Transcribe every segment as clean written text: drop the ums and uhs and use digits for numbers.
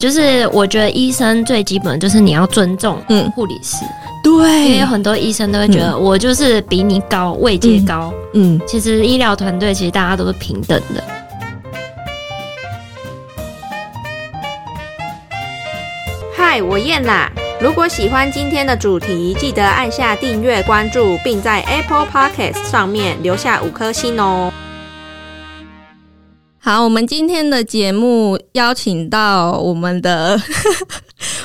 就是我觉得医生最基本就是你要尊重护理师、对，因为有很多医生都会觉得我就是比你高，位阶高，其实医疗团队其实大家都是平等的。嗨，我燕啦！如果喜欢今天的主题，记得按下订阅、关注，并在 Apple Podcast 上面留下5颗星哦。好，我们今天的节目邀请到我们的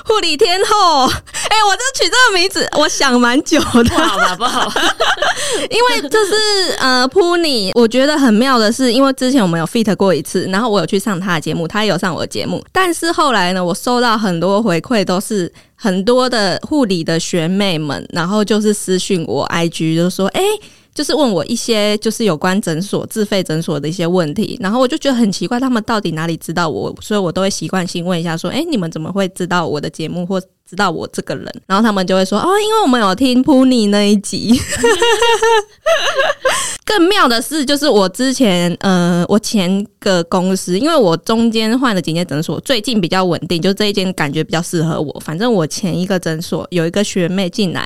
护理天后，我这取这个名字我想蛮久的，不好吧，不好因为就是Puni， 我觉得很妙的是，因为之前我们有 feat 过一次，然后我有去上他的节目，他也有上我的节目，但是后来呢，我收到很多回馈都是很多的护理的学妹们，然后就是私讯我 IG 就说就是问我一些就是有关诊所自费诊所的一些问题，然后我就觉得很奇怪他们到底哪里知道我，所以我都会习惯性问一下说你们怎么会知道我的节目或知道我这个人，然后他们就会说因为我们有听 Puni 那一集更妙的是，就是我之前我前个公司，因为我中间换了几间诊所，最近比较稳定，就这一间感觉比较适合我，反正我前一个诊所有一个学妹进来，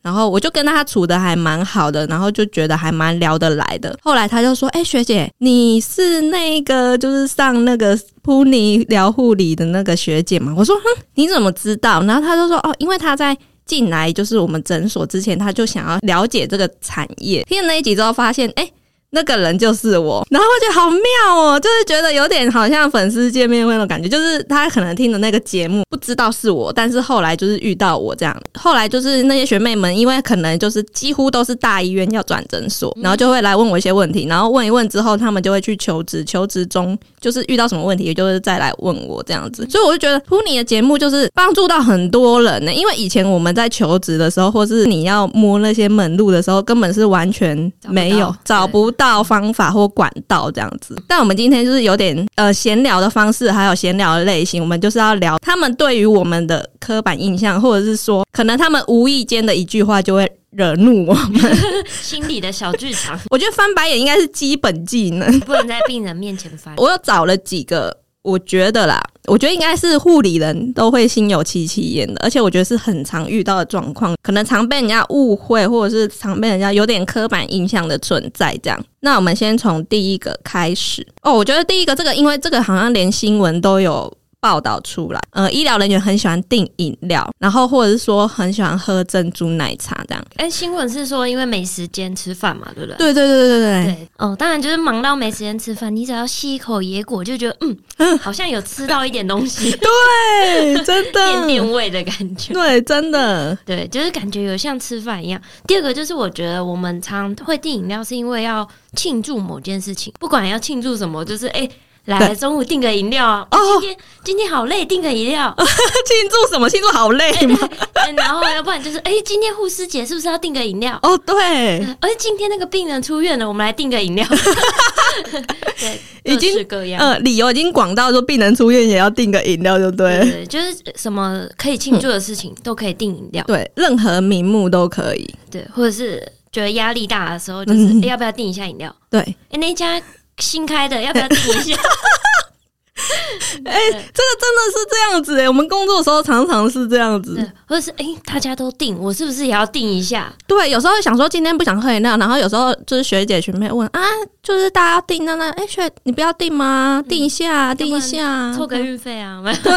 然后我就跟他处得还蛮好的，然后就觉得还蛮聊得来的。后来他就说学姐，你是那个就是上那个 Puni 聊护理的那个学姐吗？我说你怎么知道？然后他就说因为他在进来就是我们诊所之前，他就想要了解这个产业。听了那一集之后发现那个人就是我，然后我觉得好妙哦，就是觉得有点好像粉丝见面会那种感觉，就是他可能听的那个节目不知道是我，但是后来就是遇到我这样。后来就是那些学妹们，因为可能就是几乎都是大医院要转诊所，然后就会来问我一些问题，然后问一问之后他们就会去求职，求职中就是遇到什么问题也就是再来问我这样子。所以我就觉得 Puni 的节目就是帮助到很多人因为以前我们在求职的时候，或是你要摸那些门路的时候，根本是完全没有找不到方法或管道这样子。但我们今天就是有点闲聊的方式，还有闲聊的类型，我们就是要聊他们对于我们的刻板印象，或者是说可能他们无意间的一句话就会惹怒我们心里的小剧场我觉得翻白眼应该是基本技能，不能在病人面前翻我有找了几个，我觉得应该是护理人都会心有戚戚焉的，而且我觉得是很常遇到的状况，可能常被人家误会，或者是常被人家有点刻板印象的存在这样。那我们先从第一个开始我觉得第一个这个，因为这个好像连新闻都有报道出来，医疗人员很喜欢订饮料，然后或者是说很喜欢喝珍珠奶茶这样。新闻是说因为没时间吃饭嘛，对不对？对。当然就是忙到没时间吃饭，你只要吸一口野果就觉得好像有吃到一点东西对，真的垫垫胃的感觉，对，真的，对，就是感觉有像吃饭一样。第二个就是我觉得我们常会订饮料是因为要庆祝某件事情，不管要庆祝什么，就是来中午订个饮料啊！今天好累，订个饮料。庆祝什么？庆祝好累吗？然后要不然就是今天护士节是不是要订个饮料？哦，对。今天那个病人出院了，我们来订个饮料。对，已经各式各样。理由已经广到说病人出院也要订个饮料，就对。对，就是什么可以庆祝的事情都可以订饮料。对，任何名目都可以。对，或者是觉得压力大的时候，就是要不要订一下饮料？对，那一家新开的要不要听一下这个真的是这样子我们工作的时候常常是这样子，或者是大家都订，我是不是也要订一下？对，有时候想说今天不想喝饮料，然后有时候就是学姐学妹问就是大家订那学你不要订吗？订一下订一下，凑个运费啊对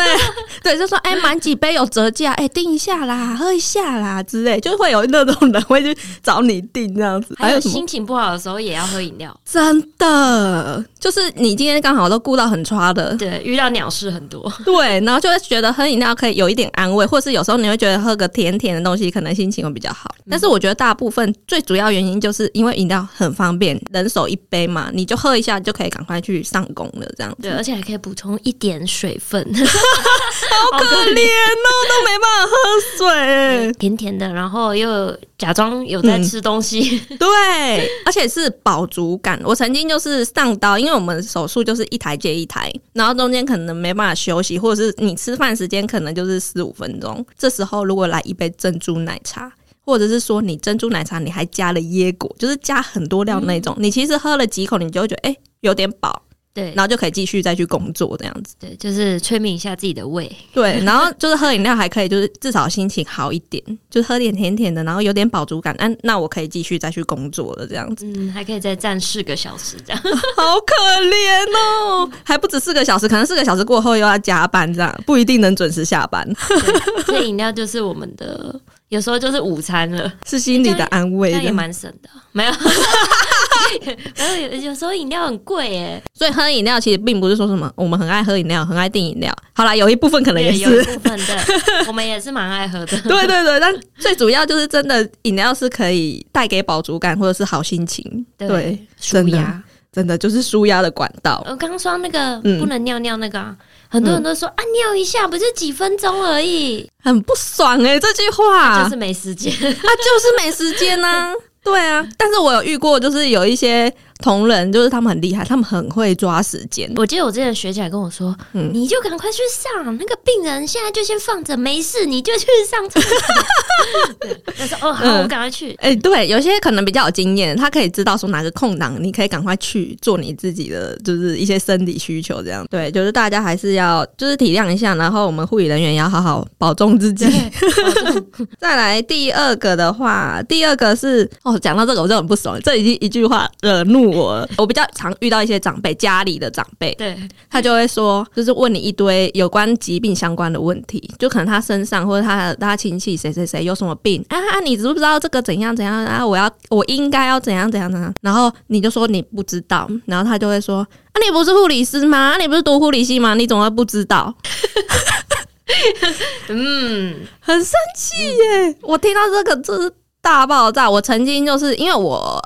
对，就说满几杯有折价，订一下啦，喝一下啦之类，就会有那种人会去找你订这样子。还有心情不好的时候也要喝饮料，真的就是你今天刚好都顾到很差的，对，遇到鸟事很多，对，然后就会觉得喝饮料可以有一点安慰，或是有时候你会觉得喝个甜甜的东西可能心情会比较好。但是我觉得大部分最主要原因就是因为饮料很方便，人手一杯嘛，你就喝一下就可以赶快去上工了这样子。对，而且还可以补充一点水分好可怜哦都没办法喝水甜甜的，然后又假装有在吃东西对，而且是饱足感。我曾经就是上刀，因为我们手术就是一台接一台，然后中间可能没办法休息，或者是你吃饭时间可能就是15分钟，这时候如果来一杯珍珠奶茶，或者是说你珍珠奶茶你还加了椰果，就是加很多料那种你其实喝了几口你就会觉得有点饱，对，然后就可以继续再去工作这样子。对，就是催眠一下自己的胃。对，然后就是喝饮料还可以，就是至少心情好一点，就是喝点甜甜的，然后有点饱足感，那我可以继续再去工作了这样子。嗯，还可以再站4个小时这样。好可怜哦，还不止4个小时，可能4个小时过后又要加班这样，不一定能准时下班。这饮料就是我们的。有时候就是午餐了，是心理的安慰的，那也蛮省的。没有，有时候饮料很贵耶，所以喝饮料其实并不是说什么我们很爱喝饮料，很爱订饮料。好啦，有一部分可能也是，有一部分的，我们也是蛮爱喝的。对对对，但最主要就是真的饮料是可以带给饱足感或者是好心情，对，舒压，真的就是舒压的管道。我刚刚说那个不能尿尿那个啊。很多人都说啊，尿一下不就几分钟而已，很不爽欸这句话，就是没时间，就是没时间啊，对啊。但是我有遇过，就是有一些同仁，就是他们很厉害，他们很会抓时间。我记得我之前学姐跟我说，你就赶快去上那个病人，现在就先放着，没事你就去上厕所。我说哦好，我赶快去。对，有些可能比较有经验，他可以知道说哪个空档，你可以赶快去做你自己的，就是一些生理需求这样。对，就是大家还是要就是体谅一下，然后我们护理人员也要好好保重自己。再来第二个的话，第二个是讲到这个我就很不爽，这已经一句话惹怒我。我比较常遇到一些长辈，家里的长辈，对，他就会说，就是问你一堆有关疾病相关的问题，就可能他身上或者他亲戚谁谁谁有什么病啊，你知不知道这个怎样怎样啊？我应该要怎样怎样呢？然后你就说你不知道，然后他就会说啊，你不是护理师吗？啊，你不是读护理系吗？你怎么会不知道？很生气耶！我听到这个就是。大爆炸！我曾经就是因为我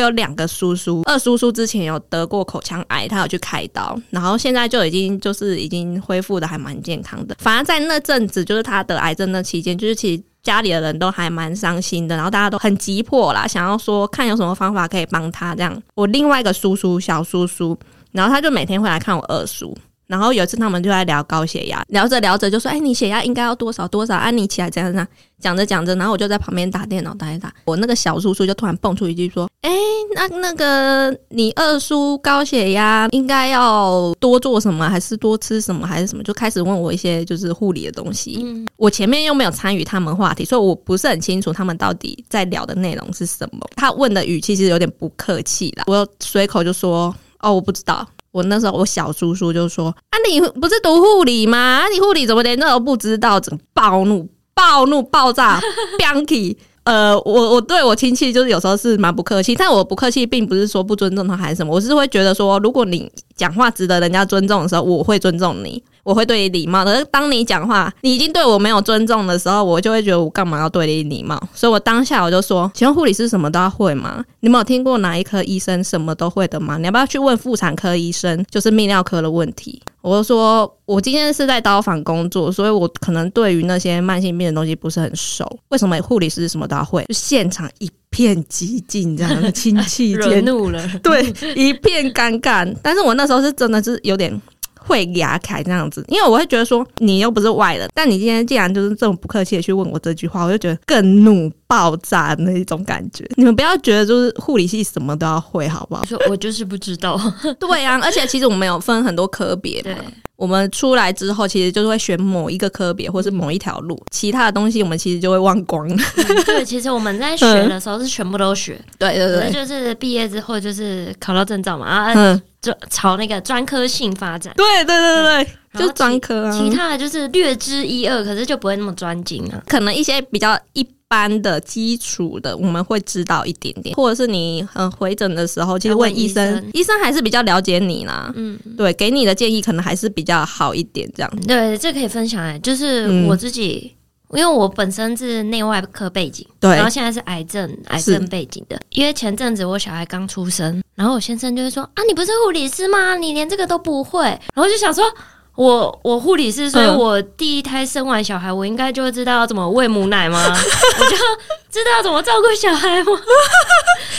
有2个叔叔，二叔叔之前有得过口腔癌，他有去开刀，然后现在就已经恢复的还蛮健康的。反而在那阵子，就是他得癌症的期间，就是其实家里的人都还蛮伤心的，然后大家都很急迫啦，想要说看有什么方法可以帮他这样。我另外一个叔叔小叔叔，然后他就每天会来看我二叔。然后有一次他们就在聊高血压，聊着聊着就说你血压应该要多少多少啊，你起来怎样怎样，讲着，然后我就在旁边打电脑打一打，我那个小叔叔就突然蹦出一句说那个你二叔高血压应该要多做什么还是多吃什么还是什么，就开始问我一些就是护理的东西。我前面又没有参与他们话题，所以我不是很清楚他们到底在聊的内容是什么。他问的语气其实有点不客气啦，我随口就说我不知道。我那时候我小叔叔就说你不是读护理吗？你护理怎么连这都不知道？整个暴怒爆炸飙起。我对我亲戚就是有时候是蛮不客气，但我不客气并不是说不尊重他还是什么，我是会觉得说如果你讲话值得人家尊重的时候，我会尊重你，我会对你礼貌。可是当你讲话你已经对我没有尊重的时候，我就会觉得我干嘛要对你礼貌。所以我当下我就说，请问护理师什么都要会吗？你们有听过哪一科医生什么都会的吗？你要不要去问妇产科医生，就是泌尿科的问题。我就说我今天是在刀房工作，所以我可能对于那些慢性病的东西不是很熟，为什么护理师什么都要会？就现场一片寂静这样，亲戚间惹怒了，对，一片尴尬。但是我那时候是真的是有点会牙开这样子，因为我会觉得说你又不是外人，但你今天竟然就是这么不客气的去问我这句话，我就觉得更怒爆炸的那一种感觉。你们不要觉得就是护理系什么都要会好不好，我就是不知道。对啊，而且其实我们有分很多科别嘛，我们出来之后其实就是会选某一个科别或是某一条路，其他的东西我们其实就会忘光了。对，其实我们在学的时候是全部都学，对对对，就是毕业之后就是考到证照嘛，就朝那个专科性发展。对对对对，就专科啊，其他的就是略知一二，可是就不会那么专精啊。可能一些比较一般的基础的我们会知道一点点，或者是你回诊的时候其实问医生，医生还是比较了解你啦。对，给你的建议可能还是比较好一点这样。对，这可以分享就是我自己，因为我本身是内外科背景，对，然后现在是癌症背景的。因为前阵子我小孩刚出生，然后我先生就会说你不是护理师吗？你连这个都不会。然后就想说我护理师，所以我第一胎生完小孩，我应该就会知道要怎么喂母奶吗？我就知道怎么照顾小孩吗？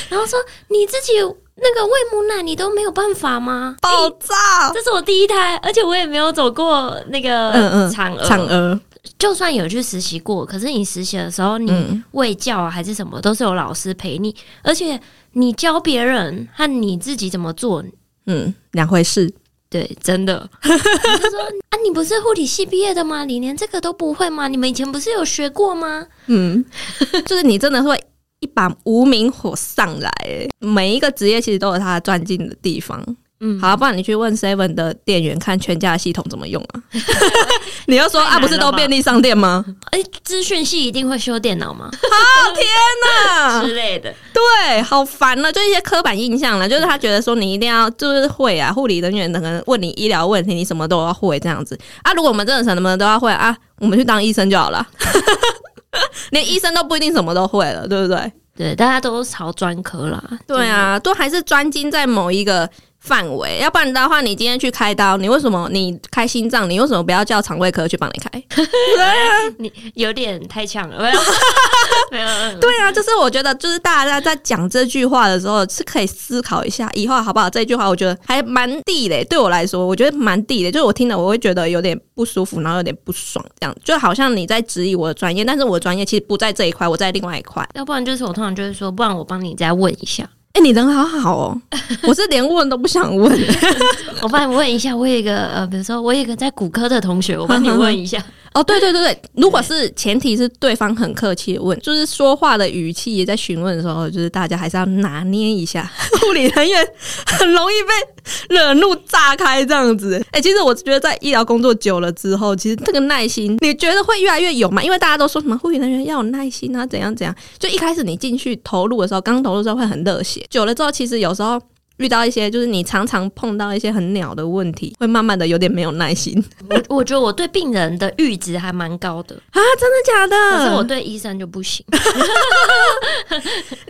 然后说你自己那个喂母奶你都没有办法吗？爆炸！这是我第一胎，而且我也没有走过那个产儿。就算有去实习过，可是你实习的时候你卫教啊还是什么都是有老师陪你，而且你教别人和你自己怎么做嗯，两回事。对，真的。他说啊，你不是护理系毕业的吗？你连这个都不会吗？你们以前不是有学过吗？嗯，就是你真的会一把无名火上来。每一个职业其实都有它钻进的地方。嗯，好，不然你去问 Seven 的店员看全家的系统怎么用啊？你又说啊，不是都便利商店吗？哎，资讯系一定会修电脑吗？好天哪之类的，对，好烦啊！就一些刻板印象啦，就是他觉得说你一定要就是会啊，护理人员可能问你医疗问题，你什么都要会这样子啊。如果我们真的什么都要会啊，我们去当医生就好了，连医生都不一定什么都会了，对不对？对，大家都朝专科啦。对啊，都还是专精在某一个范围，要不然的话你今天去开刀，你为什么你开心脏，你为什么不要叫肠胃科去帮你开？对啊，你有点太呛了。没有对啊，就是我觉得就是大家在讲这句话的时候是可以思考一下以后好不好，这句话我觉得还蛮地雷，对我来说我觉得蛮地雷，就是我听了我会觉得有点不舒服，然后有点不爽，这样就好像你在质疑我的专业，但是我的专业其实不在这一块，我在另外一块。要不然就是我通常就会说，不然我帮你再问一下。欸，你人好好哦。我是连问都不想问。我帮你问一下，我有一个比如说我有一个在骨科的同学，我帮你问一下。哦，对对对对，如果是前提是对方很客气的问，就是说话的语气也在询问的时候，就是大家还是要拿捏一下。护理人员很容易被惹怒炸开这样子。欸，其实我觉得在医疗工作久了之后，其实这个耐心你觉得会越来越有嘛？因为大家都说什么护理人员要有耐心啊，怎样怎样，就一开始你进去投入的时候，刚投入的时候会很热血，久了之后其实有时候遇到一些就是你常常碰到一些很鸟的问题，会慢慢的有点没有耐心。我觉得我对病人的阈值还蛮高的啊。真的假的？可是我对医生就不行。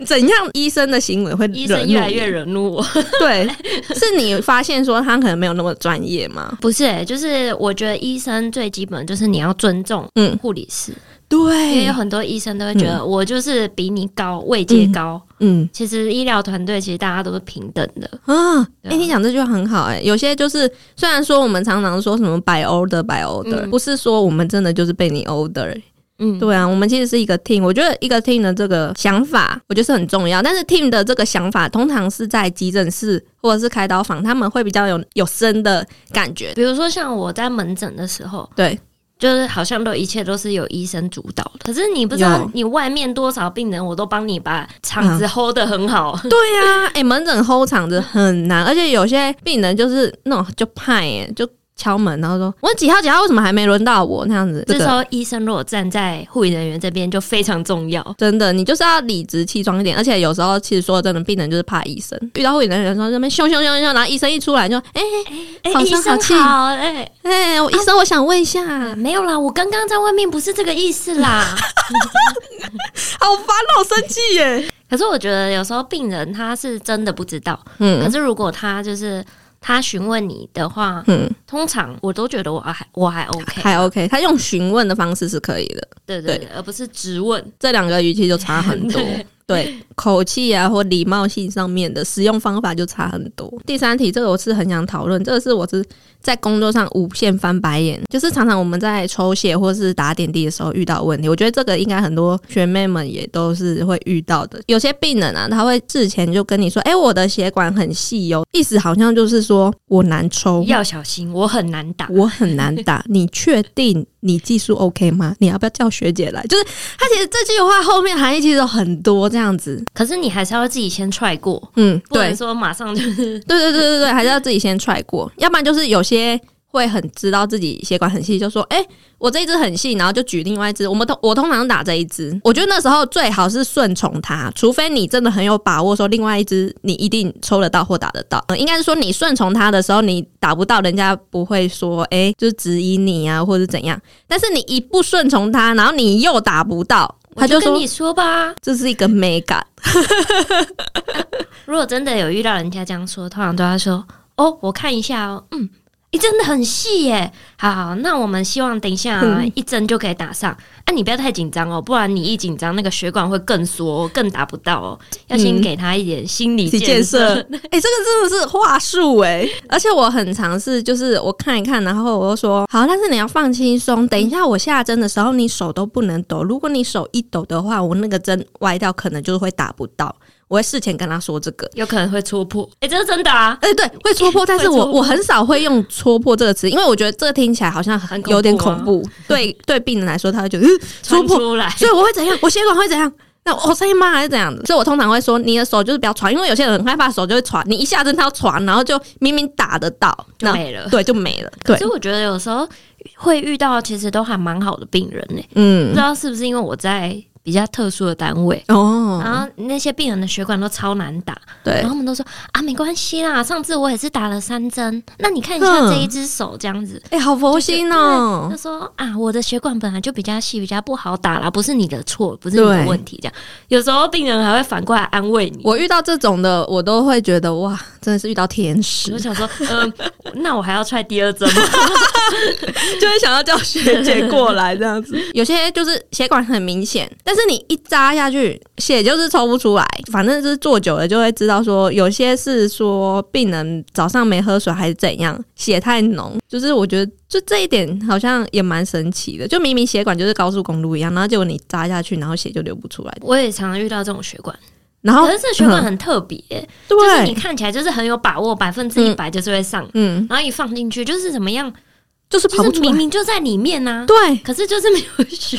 怎样医生的行为会惹怒你？医生越来越惹怒我。对，是你发现说他可能没有那么专业吗？不是欸，就是我觉得医生最基本就是你要尊重护理师。对，因为有很多医生都会觉得我就是比你高，位阶高。嗯，其实医疗团队其实大家都是平等的啊。欸，你讲这句话很好。欸，有些就是虽然说我们常常说什么 by order by order，不是说我们真的就是被你 order。嗯，对啊，我们其实是一个 team， 我觉得一个 team 的这个想法我觉得是很重要，但是 team 的这个想法通常是在急诊室或者是开刀房，他们会比较有深的感觉。比如说像我在门诊的时候，对，就是好像都一切都是由医生主导的，可是你不知道你外面多少病人，我都帮你把场子 hold 得很好。对啊，欸，门诊 hold 场子很难，而且有些病人就是那种就派欸，就敲门然后说我几号几号为什么还没轮到我那样子。这时候医生如果站在护理人员这边就非常重要，真的你就是要理直气壮一点。而且有时候其实说真的，病人就是怕医生，遇到护理人员说那边凶，然后医生一出来就好声好气，医生我想问一下，没有啦，我刚刚在外面不是这个意思啦。好烦，好生气耶。可是我觉得有时候病人他是真的不知道，可是如果他就是他询问你的话，通常我都觉得我还 OK， 还 OK。他用询问的方式是可以的，对对对，而不是质问，这两个语气就差很多。对，口气啊或礼貌性上面的使用方法就差很多。第三题，这个我是很想讨论，这个是我是在工作上无限翻白眼，就是常常我们在抽血或是打点滴的时候遇到问题，我觉得这个应该很多学妹们也都是会遇到的。有些病人啊，他会事前就跟你说我的血管很细哦，意思好像就是说我难抽，要小心，我很难打。你确定你技术 OK 吗？你要不要叫学姐来？就是他其实这句话后面含义其实有很多这样子，可是你还是要自己先try过。不能说马上就是对，还是要自己先try过。要不然就是有些会很知道自己血管很细，就说我这一支很细，然后就举另外一支，我通常打这一支。我觉得那时候最好是顺从它，除非你真的很有把握说另外一支你一定抽得到或打得到。应该是说你顺从它的时候，你打不到人家不会说就是质疑你啊或者怎样，但是你一不顺从它，然后你又打不到，他就跟你说吧，这是一个美感。如果真的有遇到人家这样说，通常都要说我看一下真的很细耶，好，那我们希望等一下一针就可以打上啊，你不要太紧张哦，不然你一紧张那个血管会更缩，更打不到哦，要先给他一点心理建设。这个真的是话术耶。而且我很常是就是我看一看，然后我就说好，但是你要放轻松，等一下我下针的时候你手都不能抖，如果你手一抖的话，我那个针歪掉可能就会打不到。我会事前跟他说这个有可能会戳破，哎、欸，这是真的啊！哎、欸，对，会戳破，但是我很少会用戳破这个词，因为我觉得这个听起来好像很有点恐怖。对病人来说，他会觉得戳破出来，所以我会怎样？我血管会怎样？那我声音吗还是怎样的？所以我通常会说，你的手就是不要传，因为有些人很害怕手就会传，你一下针他要传，然后就明明打得到，就没了，对，就没了。对，所以我觉得有时候会遇到其实都还蛮好的病人、欸、嗯，不知道是不是因为我在比较特殊的单位哦，然后那些病人的血管都超难打，对，然后他们都说啊没关系啦，上次我也是打了3针，那你看一下这一只手这样子，哎、欸，好佛心哦，就说啊我的血管本来就比较细，比较不好打啦，不是你的错，不是你的问题这样，有时候病人还会反过来安慰你。我遇到这种的，我都会觉得哇，真的是遇到天使。我想说，那我还要踹第2针吗？就会想要叫学姐过来这样子。有些就是血管很明显。但是你一扎下去血就是抽不出来，反正就是做久了就会知道说，有些是说病人早上没喝水还是怎样，血太浓，就是我觉得就这一点好像也蛮神奇的，就明明血管就是高速公路一样，然后结果你扎下去然后血就流不出来。我也常常遇到这种血管，然后可是这血管很特别、欸嗯、就是你看起来就是很有把握100%就是会上，嗯，然后一放进去就是怎么样，就是跑不出来，就是明明就在里面啊，对，可是就是没有血。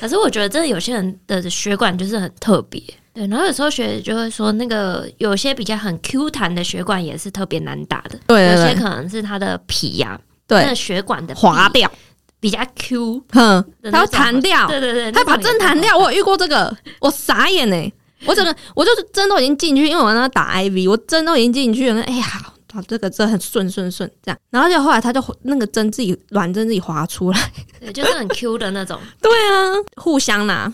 可是我觉得真的有些人的血管就是很特别，对，然后有时候学就会说那个有些比较很 Q 弹的血管也是特别难打的， 对， 對， 對，有些可能是它的皮啊，对，那個、血管的滑掉比较 Q， 嗯，它要弹掉，对对对，它把针弹掉，我有遇过这个，我傻眼哎、欸，我整个我就是针都已经进去，因为我那打 IV， 我针都已经进去了，哎呀。啊，这个针很顺这样，然后就后来他就那个针自己软针自己滑出来，对，就是很 Q 的那种。对啊，互相啦，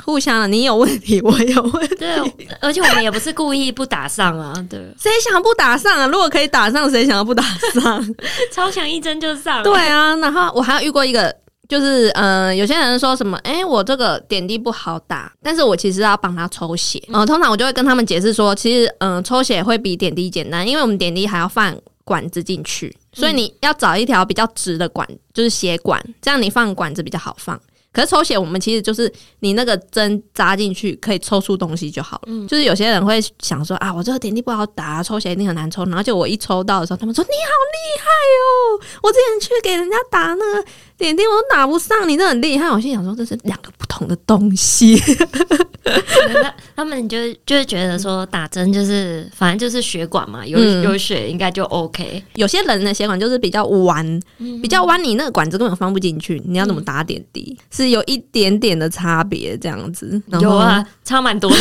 你有问题我有问题，对，而且我们也不是故意不打上啊，对，谁想不打上啊？如果可以打上，谁想要不打上？超想一针就上。对啊，然后我还有遇过一个。就是有些人说什么我这个点滴不好打，但是我其实要帮他抽血，通常我就会跟他们解释说，其实抽血会比点滴简单，因为我们点滴还要放管子进去，所以你要找一条比较直的管，就是血管，这样你放管子比较好放。可是抽血我们其实就是你那个针扎进去可以抽出东西就好了、嗯、就是有些人会想说啊我这个点滴不好打，抽血一定很难抽，然后就我一抽到的时候他们说你好厉害哦，我之前去给人家打那个点滴我都打不上，你这很厉害，我心想说这是两个不同的东西他们就会觉得说打针就是反正就是血管嘛，有血应该就 OK。 有些人的血管就是比较弯、嗯、比较弯，你那个管子根本放不进去，你要怎么打点滴、嗯，是有一点点的差别这样子。有啊，差蛮多的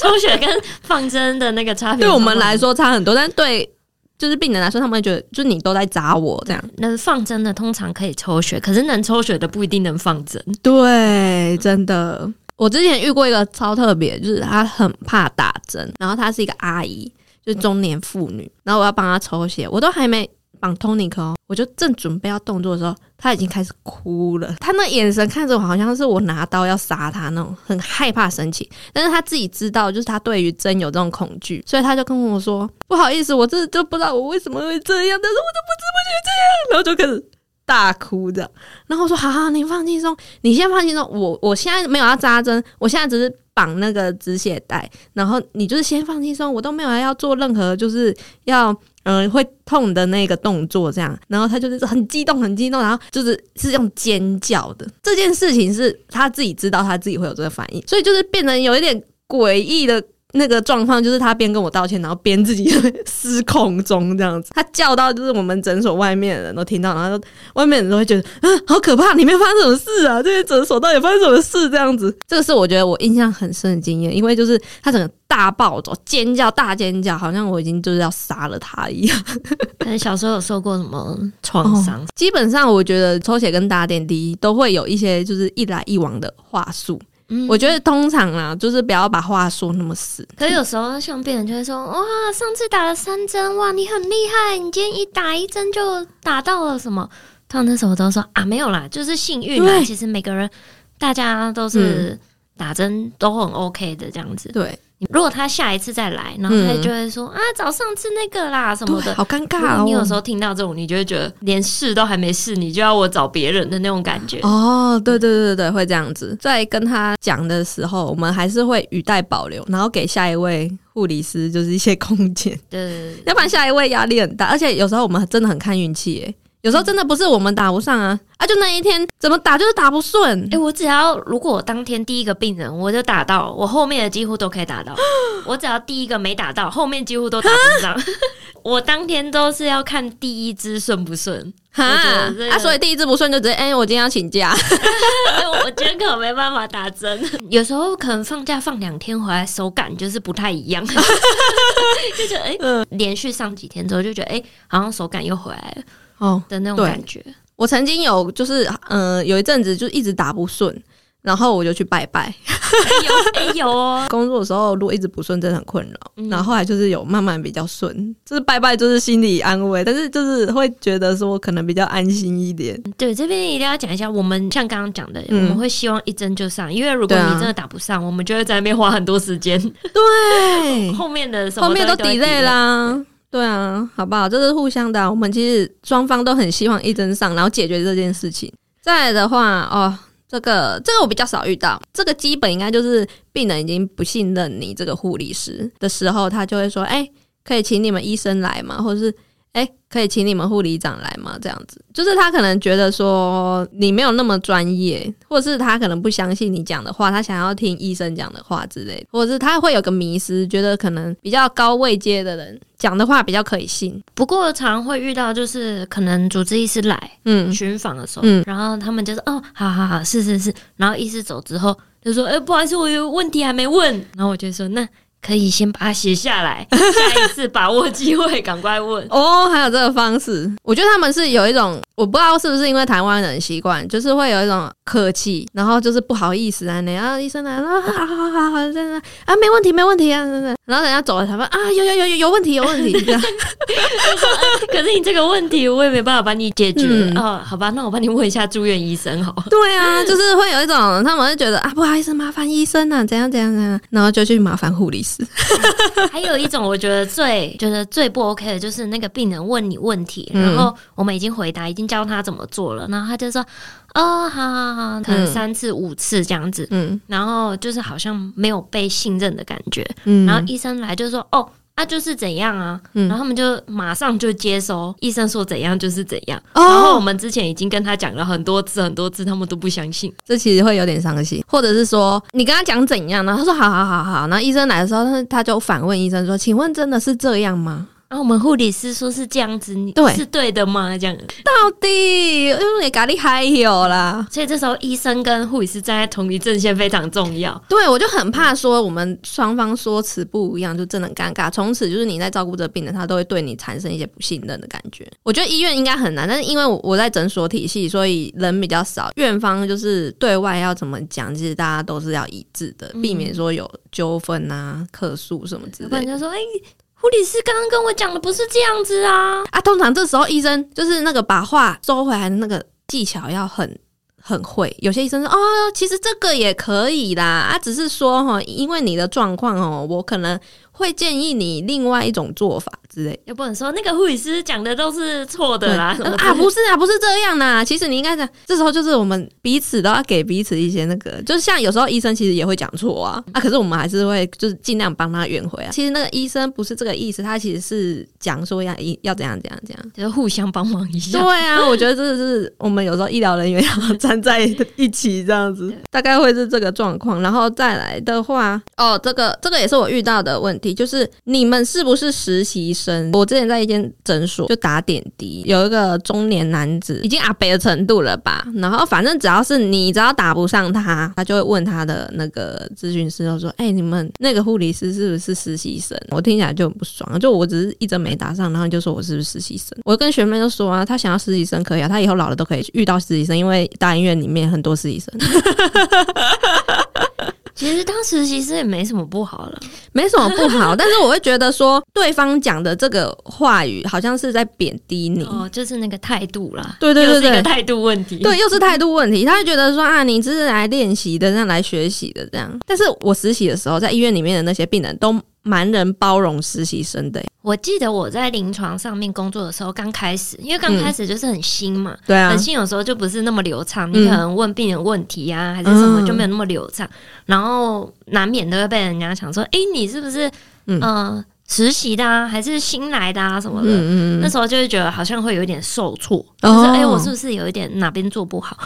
抽血跟放针的那个差别对我们来说差很多，但对就是病人来说他们会觉得就是你都在扎我这样。能放针的通常可以抽血，可是能抽血的不一定能放针，对，真的。我之前遇过一个超特别，就是他很怕打针，然后他是一个阿姨，就是中年妇女，然后我要帮他抽血，我都还没绑tonic哦，我就正准备要动作的时候他已经开始哭了，他那眼神看着我好像是我拿刀要杀他那种很害怕神情，但是他自己知道就是他对于针有这种恐惧，所以他就跟我说不好意思，我真的就不知道我为什么会这样，但是我就不知道我就这样，然后就开始大哭的。然后我说好你放轻松，你先放轻松，我现在没有要扎针，我现在只是绑那个止血带，然后你就是先放轻松，我都没有要做任何就是要会痛的那个动作这样。然后他就是很激动，然后就是用尖叫的，这件事情是他自己知道他自己会有这个反应，所以就是变成有一点诡异的那个状况，就是他边跟我道歉然后边自己失控中这样子，他叫到就是我们诊所外面的人都听到，然后外面的人都会觉得好可怕，里面发生什么事啊，这些诊所到底发生什么事这样子。这个是我觉得我印象很深的经验，因为就是他整个大暴走大尖叫，好像我已经就是要杀了他一样但是小时候有受过什么创伤、基本上我觉得抽血跟打点滴都会有一些就是一来一往的话术，我觉得通常啦，就是不要把话说那么死。可是有时候像病人就会说，哇，上次打了3针，哇，你很厉害，你今天一打1针就打到了什么？他那时候都说啊，没有啦，就是幸运啦。其实每个人大家都是打针都很 OK 的这样子。对，如果他下一次再来，然后他就会说、啊，早上吃那个啦什么的，好尴尬哦。你有时候听到这种，你就会觉得连试都还没试，你就要我找别人的那种感觉。哦，对对对对，会这样子。在跟他讲的时候，我们还是会语带保留，然后给下一位护理师就是一些空间。对，要不然下一位压力很大，而且有时候我们真的很看运气耶。有时候真的不是我们打不上啊，就那一天怎么打就是打不顺。我只要如果我当天第一个病人我就打到，我后面的几乎都可以打到。我只要第一个没打到，后面几乎都打不上。我当天都是要看第一支顺不顺。所以第一支不顺就直接我今天要请假。我今天可没办法打针。有时候可能放假放2天回来，手感就是不太一样。就觉得连续上几天之后就觉得好像手感又回来了。的那种感觉。我曾经有就是有一阵子就一直打不顺，然后我就去拜拜。工作的时候如果一直不顺真的很困扰，然后后来就是有慢慢比较顺，就是拜拜就是心理安慰，但是就是会觉得说可能比较安心一点。对，这边一定要讲一下，我们像刚刚讲的，我们会希望一针就上，因为如果你真的打不上，我们就会在那边花很多时间。对，后面的什么后面都 delay 啦。对啊，好不好？这是互相的，我们其实双方都很希望一针上，然后解决这件事情。再来的话这个我比较少遇到，这个基本应该就是病人已经不信任你这个护理师的时候，他就会说可以请你们医生来吗？或者是可以请你们护理长来吗？这样子，就是他可能觉得说你没有那么专业，或者是他可能不相信你讲的话，他想要听医生讲的话之类的，或者是他会有个迷思，觉得可能比较高位阶的人讲的话比较可以信。不过常会遇到就是可能主治医师来巡访的时候，然后他们就说好好好，是是是，然后医师走之后就说不好意思，我有问题还没问，然后我就说那可以先把它写下来，下一次把握机会赶快问。还有这个方式。我觉得他们是有一种，我不知道是不是因为台湾人习惯，就是会有一种客气，然后就是不好意思医生来好好好好，没问题没问题啊，然后人家走了才说有问题有问题。可是你这个问题我也没办法帮你解决，好吧，那我帮你问一下住院医生好。对啊，就是会有一种他们会觉得不好意思麻烦医生啊怎样怎样怎样，然后就去麻烦护理师。还有一种我觉得最不 OK 的就是那个病人问你问题，然后我们已经回答已经教他怎么做了，然后他就说好好好，可能3次5次这样子，然后就是好像没有被信任的感觉，然后医生来就说就是怎样啊，然后他们就马上就接收医生说怎样就是怎样，然后我们之前已经跟他讲了很多次很多次，他们都不相信，这其实会有点伤心。或者是说你跟他讲怎样，然后他说好好好好，然后医生来的时候他就反问医生说请问真的是这样吗？我们护理师说是这样子，你是对的吗？这样到底因为咖喱还有啦，所以这时候医生跟护理师站在同一阵线非常重要。对，我就很怕说我们双方说辞不一样，就真的很尴尬。从此就是你在照顾这病人，他都会对你产生一些不信任的感觉。我觉得医院应该很难，但是因为我在诊所体系，所以人比较少，院方就是对外要怎么讲，其实大家都是要一致的，避免说有纠纷啊、客诉什么之类的。不然就说护理师刚刚跟我讲的不是这样子啊！通常这时候医生就是那个把话收回来的那个技巧要很会。有些医生说其实这个也可以啦，只是说因为你的状况我可能会建议你另外一种做法之类，也不能说那个护理师讲的都是错的啦。不是啊，不是这样啦，其实你应该讲。这时候就是我们彼此都要给彼此一些那个，就是像有时候医生其实也会讲错可是我们还是会就是尽量帮他圆回来。其实那个医生不是这个意思，他其实是讲说要怎样怎样怎样，就是互相帮忙一下。对啊，我觉得这是我们有时候医疗人员要站在一起这样子，大概会是这个状况。然后再来的话这个也是我遇到的问题，就是你们是不是实习生？我之前在一间诊所就打点滴，有一个中年男子，已经阿伯的程度了吧，然后反正只要打不上他就会问他的那个咨询师，就说你们那个护理师是不是实习生？我听起来就很不爽，就我只是一针没打上，然后你就说我是不是实习生？我跟学妹就说他想要实习生可以他以后老了都可以遇到实习生，因为大医院里面很多实习生。其实当实习生也没什么不好了，没什么不好，但是我会觉得说对方讲的这个话语好像是在贬低你，哦，就是那个态度啦，对对对对，又是一个态度问题，对，又是态度问题，他会觉得说啊，你只是来练习的，这样来学习的这样。但是我实习的时候，在医院里面的那些病人都蛮能包容实习生的。我记得我在临床上面工作的时候，刚开始，因为刚开始就是很新嘛，对啊，很新，有时候就不是那么流畅，你可能问病人问题啊，还是什么，就没有那么流畅，然后难免都会被人家想说，欸，你是不是实习的啊，还是新来的啊什么的，那时候就会觉得好像会有点受挫，就是欸，我是不是有一点哪边做不好，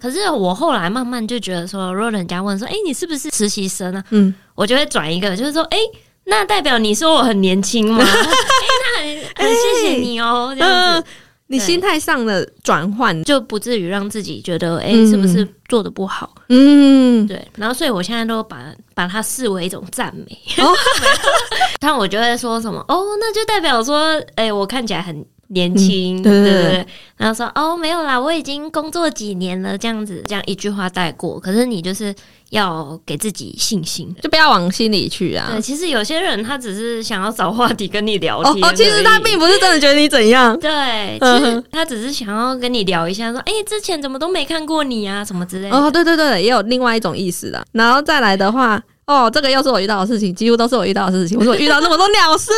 可是我后来慢慢就觉得说，如果人家问说，欸，你是不是实习生啊，我就会转一个，就是说，欸，那代表你说我很年轻吗？欸，那很谢谢你哦，这样子，你心态上的转换，就不至于让自己觉得欸，是不是做得不好，对，然后所以我现在都把它视为一种赞美，哦，但我就会说什么哦，那就代表说欸，我看起来很年轻，对对对，然后说哦，没有啦，我已经工作几年了，这样子，这样一句话带过，可是你就是要给自己信心，就不要往心里去啊。对，其实有些人他只是想要找话题跟你聊天，其实他并不是真的觉得你怎样，对，其实他只是想要跟你聊一下，说哎，之前怎么都没看过你啊，什么之类的。哦，对对对，也有另外一种意思啦。然后再来的话，哦，这个又是我遇到的事情，几乎都是我遇到的事情。我说我遇到那么多鸟事，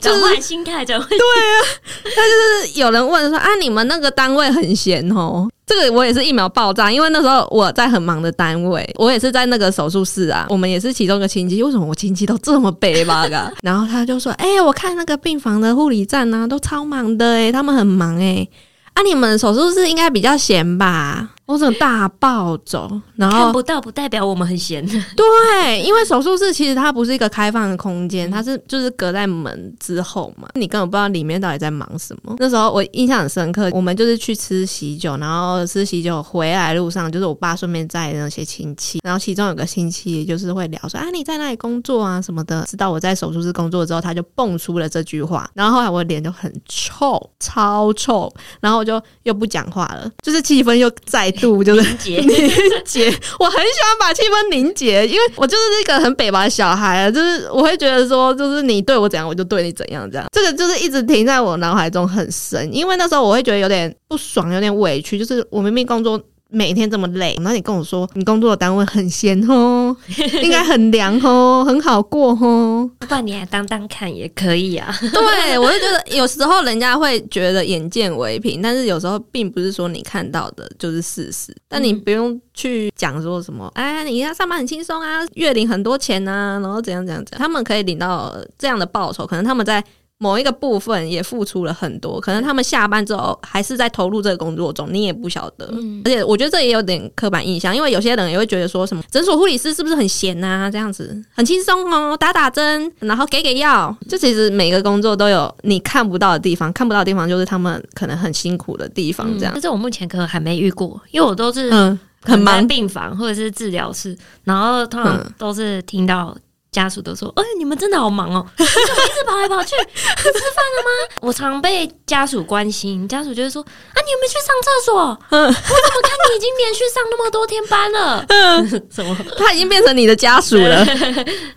转换心态，转换心态。对啊，那就是有人问说啊，你们那个单位很闲哦。这个我也是一秒爆炸，因为那时候我在很忙的单位，我也是在那个手术室啊，我们也是其中一个亲戚，为什么我亲戚都这么悲吧的？然后他就说欸，我看那个病房的护理站啊都超忙的欸，他们很忙欸，啊你们手术室应该比较闲吧？我整个大暴走，然后看不到不代表我们很闲。对，因为手术室其实它不是一个开放的空间，它是就是隔在门之后嘛，你根本不知道里面到底在忙什么。那时候我印象很深刻，我们就是去吃喜酒，然后吃喜酒回来路上，就是我爸顺便载那些亲戚，然后其中有个亲戚就是会聊说啊你在那里工作啊什么的，直到我在手术室工作之后，他就蹦出了这句话，然后后来我脸就很臭，超臭，然后我就又不讲话了，就是气氛又再度就是凝结，我很喜欢把气氛凝结，因为我就是一个很北吧的小孩啊，就是我会觉得说，就是你对我怎样，我就对你怎样，这样，这个就是一直停在我脑海中很深，因为那时候我会觉得有点不爽，有点委屈，就是我明明工作每天这么累，然后你跟我说你工作的单位很闲哦，应该很凉哦，很好过哦，不然你来当当看也可以啊。对，我就觉得有时候人家会觉得眼见为凭，但是有时候并不是说你看到的就是事实，但你不用去讲说什么哎，你要上班很轻松啊，月领很多钱啊，然后怎样怎样怎样，他们可以领到这样的报酬，可能他们在某一个部分也付出了很多，可能他们下班之后还是在投入这个工作中，你也不晓得。而且我觉得这也有点刻板印象，因为有些人也会觉得说什么诊所护理师是不是很闲啊，这样子很轻松哦，打打针然后给药，就其实每个工作都有你看不到的地方，看不到的地方就是他们可能很辛苦的地方，这样。但是我目前可能还没遇过，因为我都是很忙病房或者是治疗室，然后通常都是听到家属都说哎，你们真的好忙哦，你怎么一直跑来跑去，你吃饭了吗？我常被家属关心，家属就会说啊，你有没有去上厕所，我怎么看你已经连续上那么多天班了，什么他已经变成你的家属了，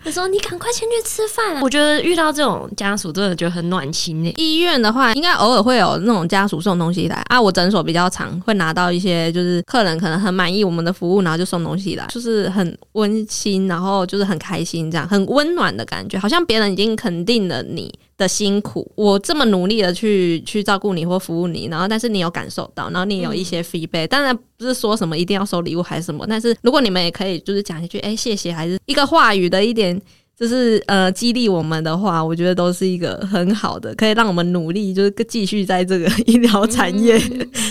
他说你赶快先去吃饭啊。我觉得遇到这种家属真的觉得很暖心耶。医院的话应该偶尔会有那种家属送东西来啊，我诊所比较常会拿到一些就是客人可能很满意我们的服务，然后就送东西来，就是很温馨，然后就是很开心，这样很温暖的感觉，好像别人已经肯定了你的辛苦，我这么努力的去照顾你或服务你，然后但是你有感受到，然后你有一些 feedback，当然不是说什么一定要收礼物还是什么，但是如果你们也可以就是讲一句欸，谢谢，还是一个话语的一点就是激励我们的话，我觉得都是一个很好的可以让我们努力就是继续在这个医疗产业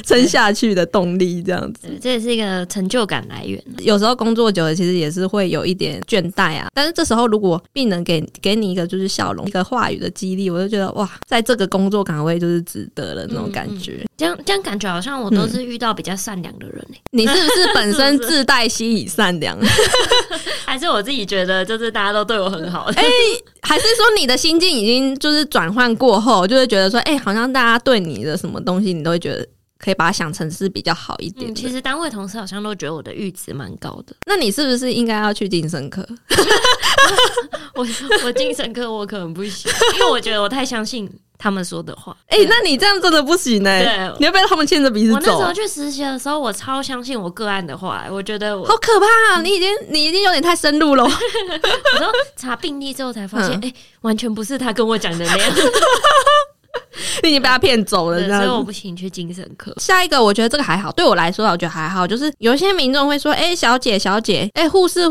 撑下去的动力，这样子。这也是一个成就感来源。有时候工作久了其实也是会有一点倦怠啊，但是这时候如果病人给你一个就是笑容，一个话语的激励，我就觉得哇，在这个工作岗位就是值得了那种感觉。这样感觉好像我都是遇到比较善良的人欸。你是不是本身自带心理善良？还是我自己觉得就是大家都对我很好欸，还是说你的心境已经就是转换过后，就会觉得说欸，好像大家对你的什么东西你都会觉得可以把它想成是比较好一点的。其实单位同事好像都觉得我的阈值蛮高的。那你是不是应该要去精神科？我精神科我可能不行，因为我觉得我太相信他们说的话。哎、欸，那你这样真的不行呢、欸？你要被他们牵着鼻子走。我那时候去实习的时候，我超相信我个案的话、欸，我觉得我好可怕、啊！你已经有点太深入了。我说查病历之后才发现，哎、欸，完全不是他跟我讲的那样。你已经被他骗走了，所以我不行去精神科。下一个我觉得这个还好，对我来说我觉得还好，就是有一些民众会说哎、欸、小姐小姐，哎、欸、护士，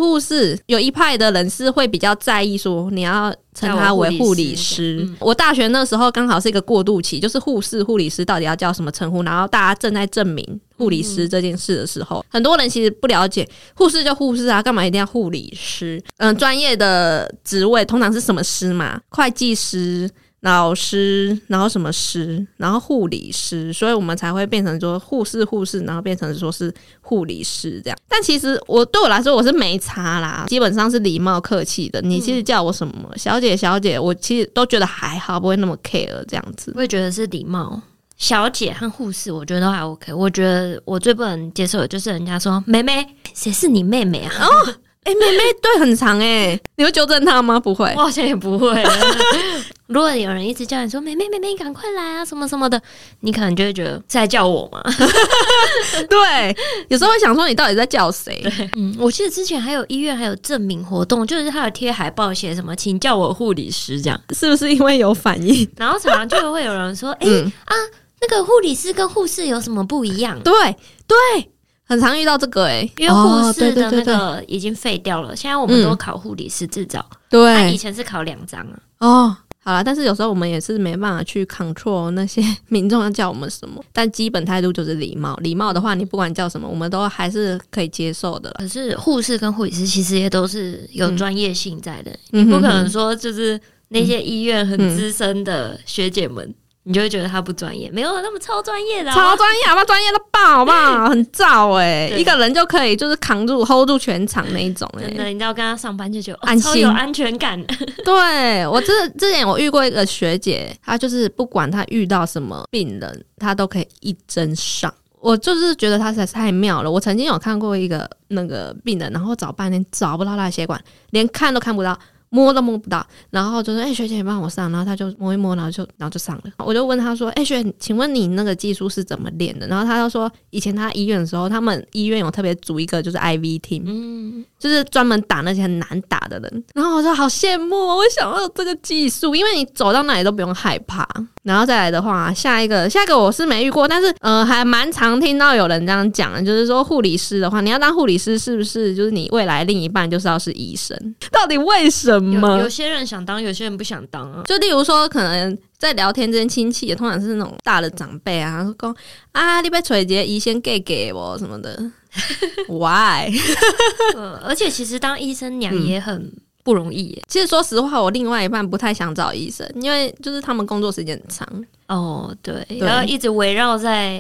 有一派的人是会比较在意说你要称他为护理师、嗯、我大学那时候刚好是一个过渡期，就是护士护理师到底要叫什么称呼，然后大家正在证明护理师这件事的时候、嗯、很多人其实不了解护士就护士啊，干嘛一定要护理师。嗯，专业的职位通常是什么师嘛，会计师、老师，然后什么师，然后护理师，所以我们才会变成说护士，然后变成说是护理师这样。但其实对我来说我是没差啦，基本上是礼貌客气的，你其实叫我什么、嗯、小姐，我其实都觉得还好，不会那么 care 这样子。我也觉得是礼貌。小姐和护士我觉得都还 OK。 我觉得我最不能接受的就是人家说妹妹，谁是你妹妹啊？哦欸妹妹，对，很长欸，你会纠正她吗？不会，我好像也不会。如果有人一直叫你说妹妹赶快来啊什么什么的，你可能就会觉得在叫我嘛。对，有时候会想说你到底在叫谁。嗯，我记得之前还有医院还有证明活动，就是他有贴海报写什么请叫我护理师这样，是不是因为有反应？然后常常就会有人说哎、欸嗯、啊那个护理师跟护士有什么不一样？对，很常遇到这个欸，因为护士的那个已经废掉了、哦、对对对对，现在我们都考护理师执照、嗯、对、啊、以前是考2张啊。哦，好啦，但是有时候我们也是没办法去 control 那些民众要叫我们什么，但基本态度就是礼貌的话你不管叫什么我们都还是可以接受的。可是护士跟护理师其实也都是有专业性在的、嗯、你不可能说就是那些医院很资深的学姐们、嗯嗯你就会觉得他不专业，没有，他们超专业的、啊，超专业，好不好？专业到爆，好不好？很燥哎、欸，一个人就可以就是扛住 hold 住全场那一种哎、欸，真的，你知道跟他上班就觉得、哦、超有安全感。对，我之前我遇过一个学姐，她就是不管她遇到什么病人，她都可以一针上。我就是觉得她实在是太妙了。我曾经有看过一个那个病人，然后找半天找不到她的血管，连看都看不到。摸都摸不到，然后就说欸学姐你帮我上，然后他就摸一摸，然后就上了。我就问他说欸学姐请问你那个技术是怎么练的？然后他就说以前他医院的时候他们医院有特别组一个就是 IV team、嗯、就是专门打那些很难打的人。然后我说好羡慕，我想要这个技术，因为你走到哪里都不用害怕。然后再来的话下一个我是没遇过，但是还蛮常听到有人这样讲，就是说护理师的话你要当护理师是不是就是你未来另一半就是要是医生？到底为什么？有些人想当有些人不想当啊。就例如说可能在聊天之间亲戚也通常是那种大的长辈啊，说说啊你要找一个医生嫁我什么的。Why？ 而且其实当医生娘也很、不容易耶。其实说实话我另外一半不太想找医生，因为就是他们工作时间很长哦，对，然后一直围绕在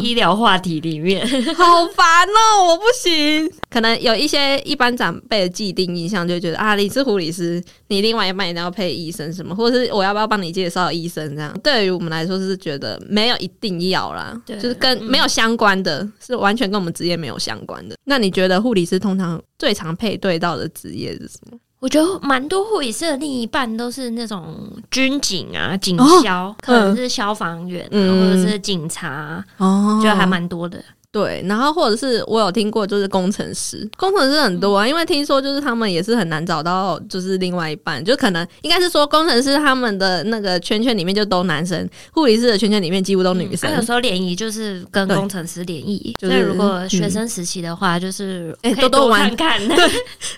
医疗话题里面、嗯、好烦哦，我不行。可能有一些一般长辈的既定印象就觉得啊你是护理师，你另外一半一定要配医生什么，或者是我要不要帮你介绍医生这样。对于我们来说是觉得没有一定要啦，对，就是跟没有相关的、是完全跟我们职业没有相关的。那你觉得护理师通常最常配对到的职业是什么？我觉得蛮多护理师的另一半都是那种军警啊警消、可能是消防员、或者是警察、就还蛮多的。对，然后或者是我有听过就是工程师很多啊、因为听说就是他们也是很难找到就是另外一半，就可能应该是说工程师他们的那个圈圈里面就都男生，护理师的圈圈里面几乎都女生、有时候联谊就是跟工程师联谊、就是、所以如果学生时期的话就是可以多看看、对，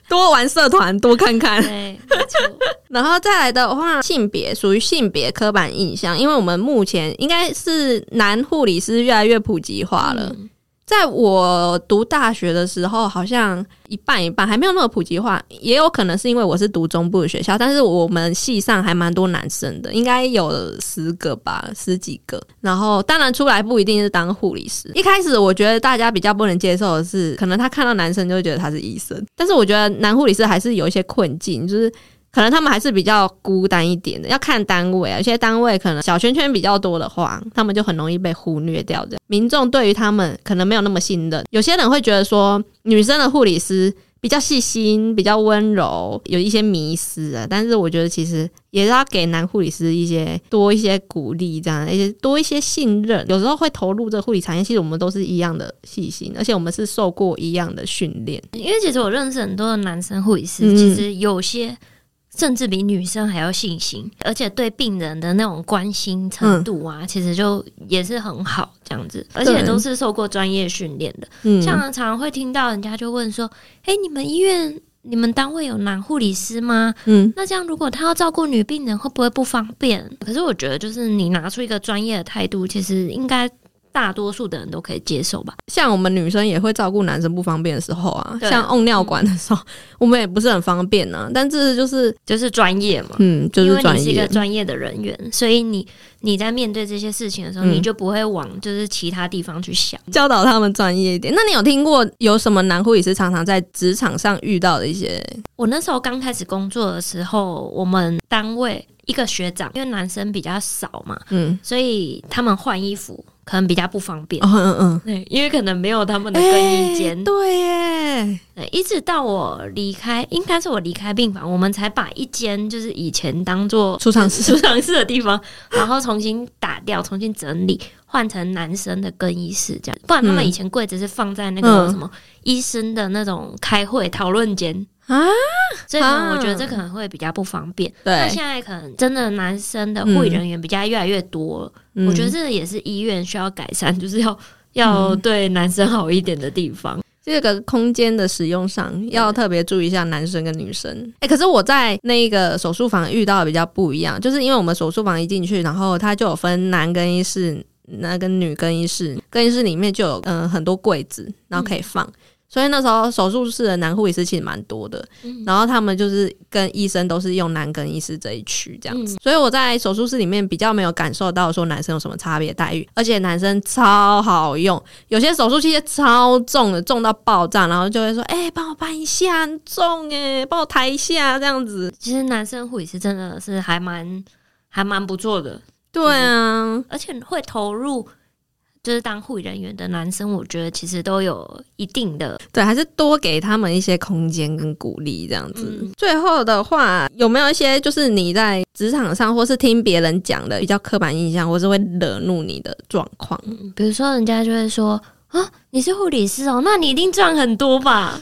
多玩社团多看看。对，没错。然后再来的话性别，属于性别刻板印象，因为我们目前应该是男护理师越来越普及化了、在我读大学的时候好像一半一半，还没有那么普及化，也有可能是因为我是读中部的学校，但是我们系上还蛮多男生的，应该有10个吧，10几个。然后当然出来不一定是当护理师，一开始我觉得大家比较不能接受的是可能他看到男生就会觉得他是医生，但是我觉得男护理师还是有一些困境，就是可能他们还是比较孤单一点的，要看单位啊，有些单位可能小圈圈比较多的话，他们就很容易被忽略掉的。民众对于他们可能没有那么信任，有些人会觉得说女生的护理师比较细心比较温柔，有一些迷思啊，但是我觉得其实也是要给男护理师一些多一些鼓励，这样多一些信任。有时候会投入这个护理产业，其实我们都是一样的细心，而且我们是受过一样的训练。因为其实我认识很多的男生护理师、其实有些甚至比女生还要细心，而且对病人的那种关心程度啊、其实就也是很好这样子，而且都是受过专业训练的、像常常会听到人家就问说欸，你们医院你们单位有男护理师吗？那这样如果他要照顾女病人会不会不方便？可是我觉得就是你拿出一个专业的态度，其实应该大多数的人都可以接受吧。像我们女生也会照顾男生不方便的时候啊，像泌尿管的时候、我们也不是很方便啊，但是就是专业嘛，就是专业，因为你是一个专业的人员，所以你在面对这些事情的时候、你就不会往就是其他地方去想，教导他们专业一点。那你有听过有什么男护理师常常在职场上遇到的一些？我那时候刚开始工作的时候，我们单位一个学长，因为男生比较少嘛，所以他们换衣服可能比较不方便，对，因为可能没有他们的更衣间、对耶，一直到我离开，应该是我离开病房，我们才把一间就是以前当做储藏室的地方，然后重新打掉，重新整理，换成男生的更衣室这样。不然他们以前柜子是放在那个什么、医生的那种开会讨论间啊，所以可能我觉得这可能会比较不方便。对，那现在可能真的男生的护理人员比较越来越多了、我觉得这也是医院需要改善，就是要对男生好一点的地方。这个空间的使用上要特别注意一下男生跟女生。可是我在那个手术房遇到的比较不一样，就是因为我们手术房一进去，然后它就有分男更衣室、那跟女更衣室，更衣室里面就有很多柜子，然后可以放。所以那时候手术室的男护理师其实蛮多的、然后他们就是跟医生都是用男更医师这一区这样子、所以我在手术室里面比较没有感受到说男生有什么差别待遇，而且男生超好用，有些手术器械超重的，重到爆炸，然后就会说帮我搬一下，很重耶，帮我抬一下这样子。其实男生护理师真的是还蛮不错的，对啊、而且会投入就是当护理人员的男生，我觉得其实都有一定的，对，还是多给他们一些空间跟鼓励这样子、最后的话，有没有一些就是你在职场上或是听别人讲的比较刻板印象，或是会惹怒你的状况？比如说人家就会说啊，你是护理师哦，那你一定赚很多吧？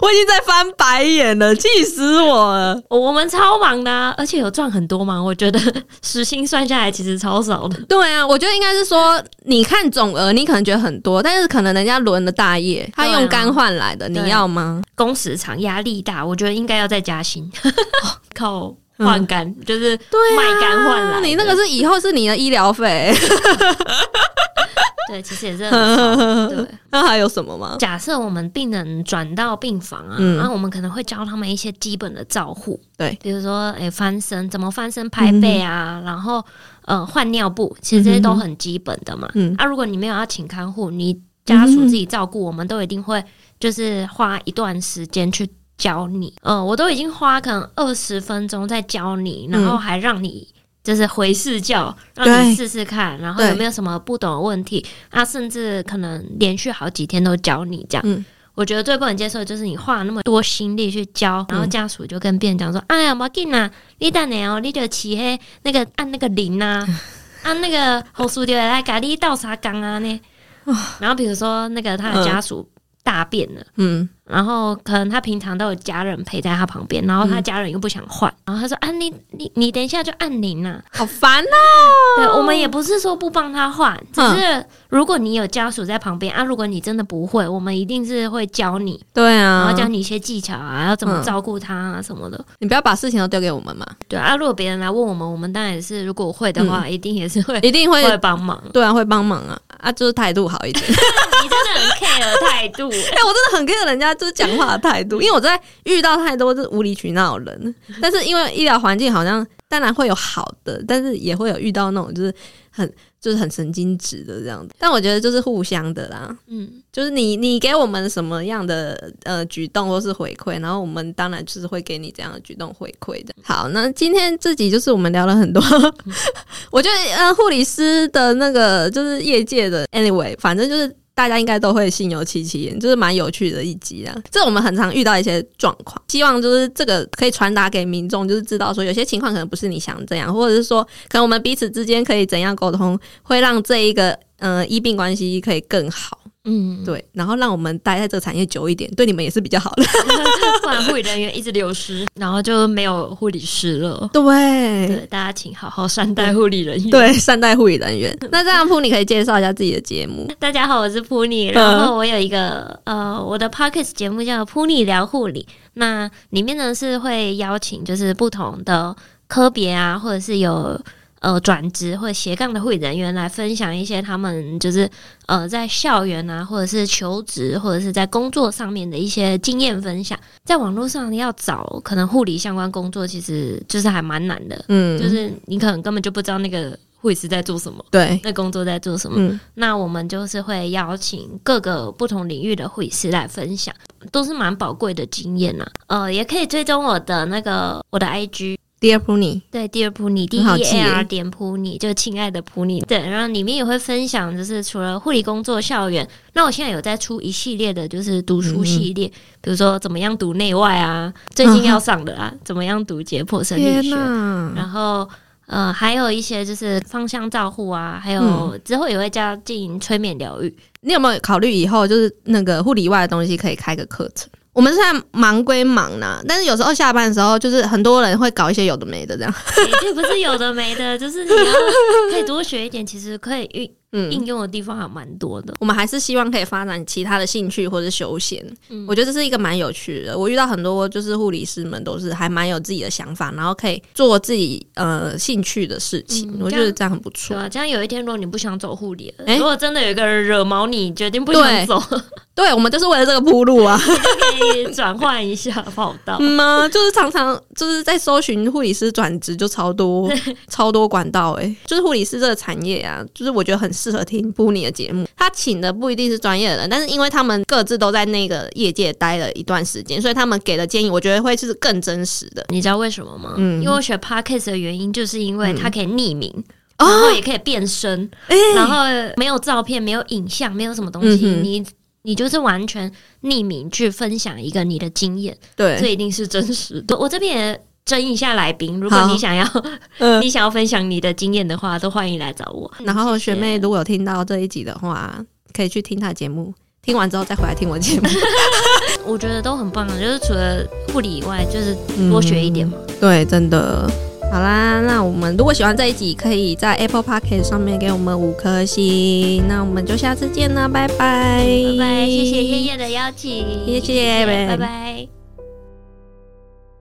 我已经在翻白眼了，气死我了！我们超忙的、而且有赚很多吗？我觉得时薪算下来其实超少的。对啊，我觉得应该是说，你看总额，你可能觉得很多，但是可能人家轮了大业，他用肝换来的，你要吗？工时长，压力大，我觉得应该要再加薪。靠！换肝、就是卖肝换来的、你那个是以后是你的医疗费、对，其实也是很少。对，那还有什么吗？假设我们病人转到病房啊，然后我们可能会教他们一些基本的照护，对，比如说翻身怎么翻身拍背啊，然后换尿布，其实这些都很基本的嘛。如果你没有要请看护，你家属自己照顾，我们都一定会就是花一段时间去教你，我都已经花可能20分钟在教你，然后还让你就是回视角，让你试试看，然后有没有什么不懂的问题啊，甚至可能连续好几天都教你这样。我觉得最不能接受的就是你花那么多心力去教，然后家属就跟病人讲说：“哎呀，没紧啦，你等下哦，你就起嘿那个按那个铃啊，按那个护士就来给你倒茶缸啊呢。”然后比如说那个他的家属大便了，然后可能他平常都有家人陪在他旁边，然后他家人又不想换，然后他说啊，你等一下就按铃啊，好烦哦。对，我们也不是说不帮他换，只是如果你有家属在旁边啊，如果你真的不会，我们一定是会教你，对啊，然后教你一些技巧啊，要怎么照顾他啊什么的。你不要把事情都丢给我们嘛。对啊，如果别人来问我们，我们当然也是，如果会的话，一定也是会帮忙，对啊，会帮忙啊，就是态度好一点。你真的很 care 态度我真的很 care 人家就是讲话的态度，因为我在遇到太多就是无理取闹的人，但是因为医疗环境好像当然会有好的，但是也会有遇到那种就是很神经质的这样子。但我觉得就是互相的啦，嗯，就是你给我们什么样的举动或是回馈，然后我们当然就是会给你这样的举动回馈的。好，那今天这集就是我们聊了很多我觉得护理师的那个就是业界的 anyway， 反正就是大家应该都会心有戚戚焉，就是蛮有趣的一集啦。这我们很常遇到一些状况，希望就是这个可以传达给民众，就是知道说有些情况可能不是你想这样，或者是说可能我们彼此之间可以怎样沟通，会让这一个医病关系可以更好。嗯，对，然后让我们待在这个产业久一点，对你们也是比较好的不然护理人员一直流失，然后就没有护理师了。 对，大家请好好善待护理人员。对，善待护理人员那这样普妮可以介绍一下自己的节目。大家好，我是普妮，然后我有一个我的 podcast 节目叫普妮聊护理，那里面呢是会邀请就是不同的科别啊，或者是有转职或者斜杠的护理人员来分享一些他们就是在校园啊，或者是求职，或者是在工作上面的一些经验分享。在网络上要找可能护理相关工作其实就是还蛮难的，嗯，就是你可能根本就不知道那个护理师在做什么，对，那工作在做什么，嗯，那我们就是会邀请各个不同领域的护理师来分享，都是蛮宝贵的经验啊。也可以追踪我的我的 IG Dear Puni， 对 Dear Puni DEAR 点 Puni， 就亲爱的 Puni。 对，然后里面也会分享就是除了护理工作校园，那我现在有在出一系列的就是读书系列，比如说怎么样读内外啊，最近要上的啊，怎么样读解剖生理学，然后还有一些就是芳香照护啊，还有之后也会加进催眠疗愈。你有没有考虑以后就是那个护理以外的东西可以开个课程？我们现在忙归忙啦，但是有时候下班的时候就是很多人会搞一些有的没的这样，这不是有的没的就是你要可以多学一点，其实可以应用的地方还蛮多的。我们还是希望可以发展其他的兴趣或者休闲，我觉得这是一个蛮有趣的。我遇到很多就是护理师们都是还蛮有自己的想法，然后可以做自己兴趣的事情，我觉得这样很不错。对啊，这样有一天如果你不想走护理了，如果真的有一个人惹毛你决定不想走，对，我们就是为了这个铺路啊可以转换一下跑道就是常常就是在搜寻护理师转职就超多管道就是护理师这个产业啊，就是我觉得很适合听普妮的节目。他请的不一定是专业的人，但是因为他们各自都在那个业界待了一段时间，所以他们给的建议我觉得会是更真实的。你知道为什么吗？因为我选 Podcast 的原因就是因为它可以匿名，然后也可以变身，然后没有照片，没有影像，没有什么东西，你就是完全匿名去分享一个你的经验，对，这一定是真实的。我这边也征一下来宾，如果你想要你想要分享你的经验的话，都欢迎来找我。然后学妹如果有听到这一集的话，可以去听她的节目，听完之后再回来听我节目我觉得都很棒，就是除了护理以外就是多学一点嘛，对，真的。好啦，那我们如果喜欢这一集，可以在 Apple Podcast 上面给我们5颗星。那我们就下次见啦，拜拜，拜拜，谢谢夜夜的邀请，谢谢，拜拜。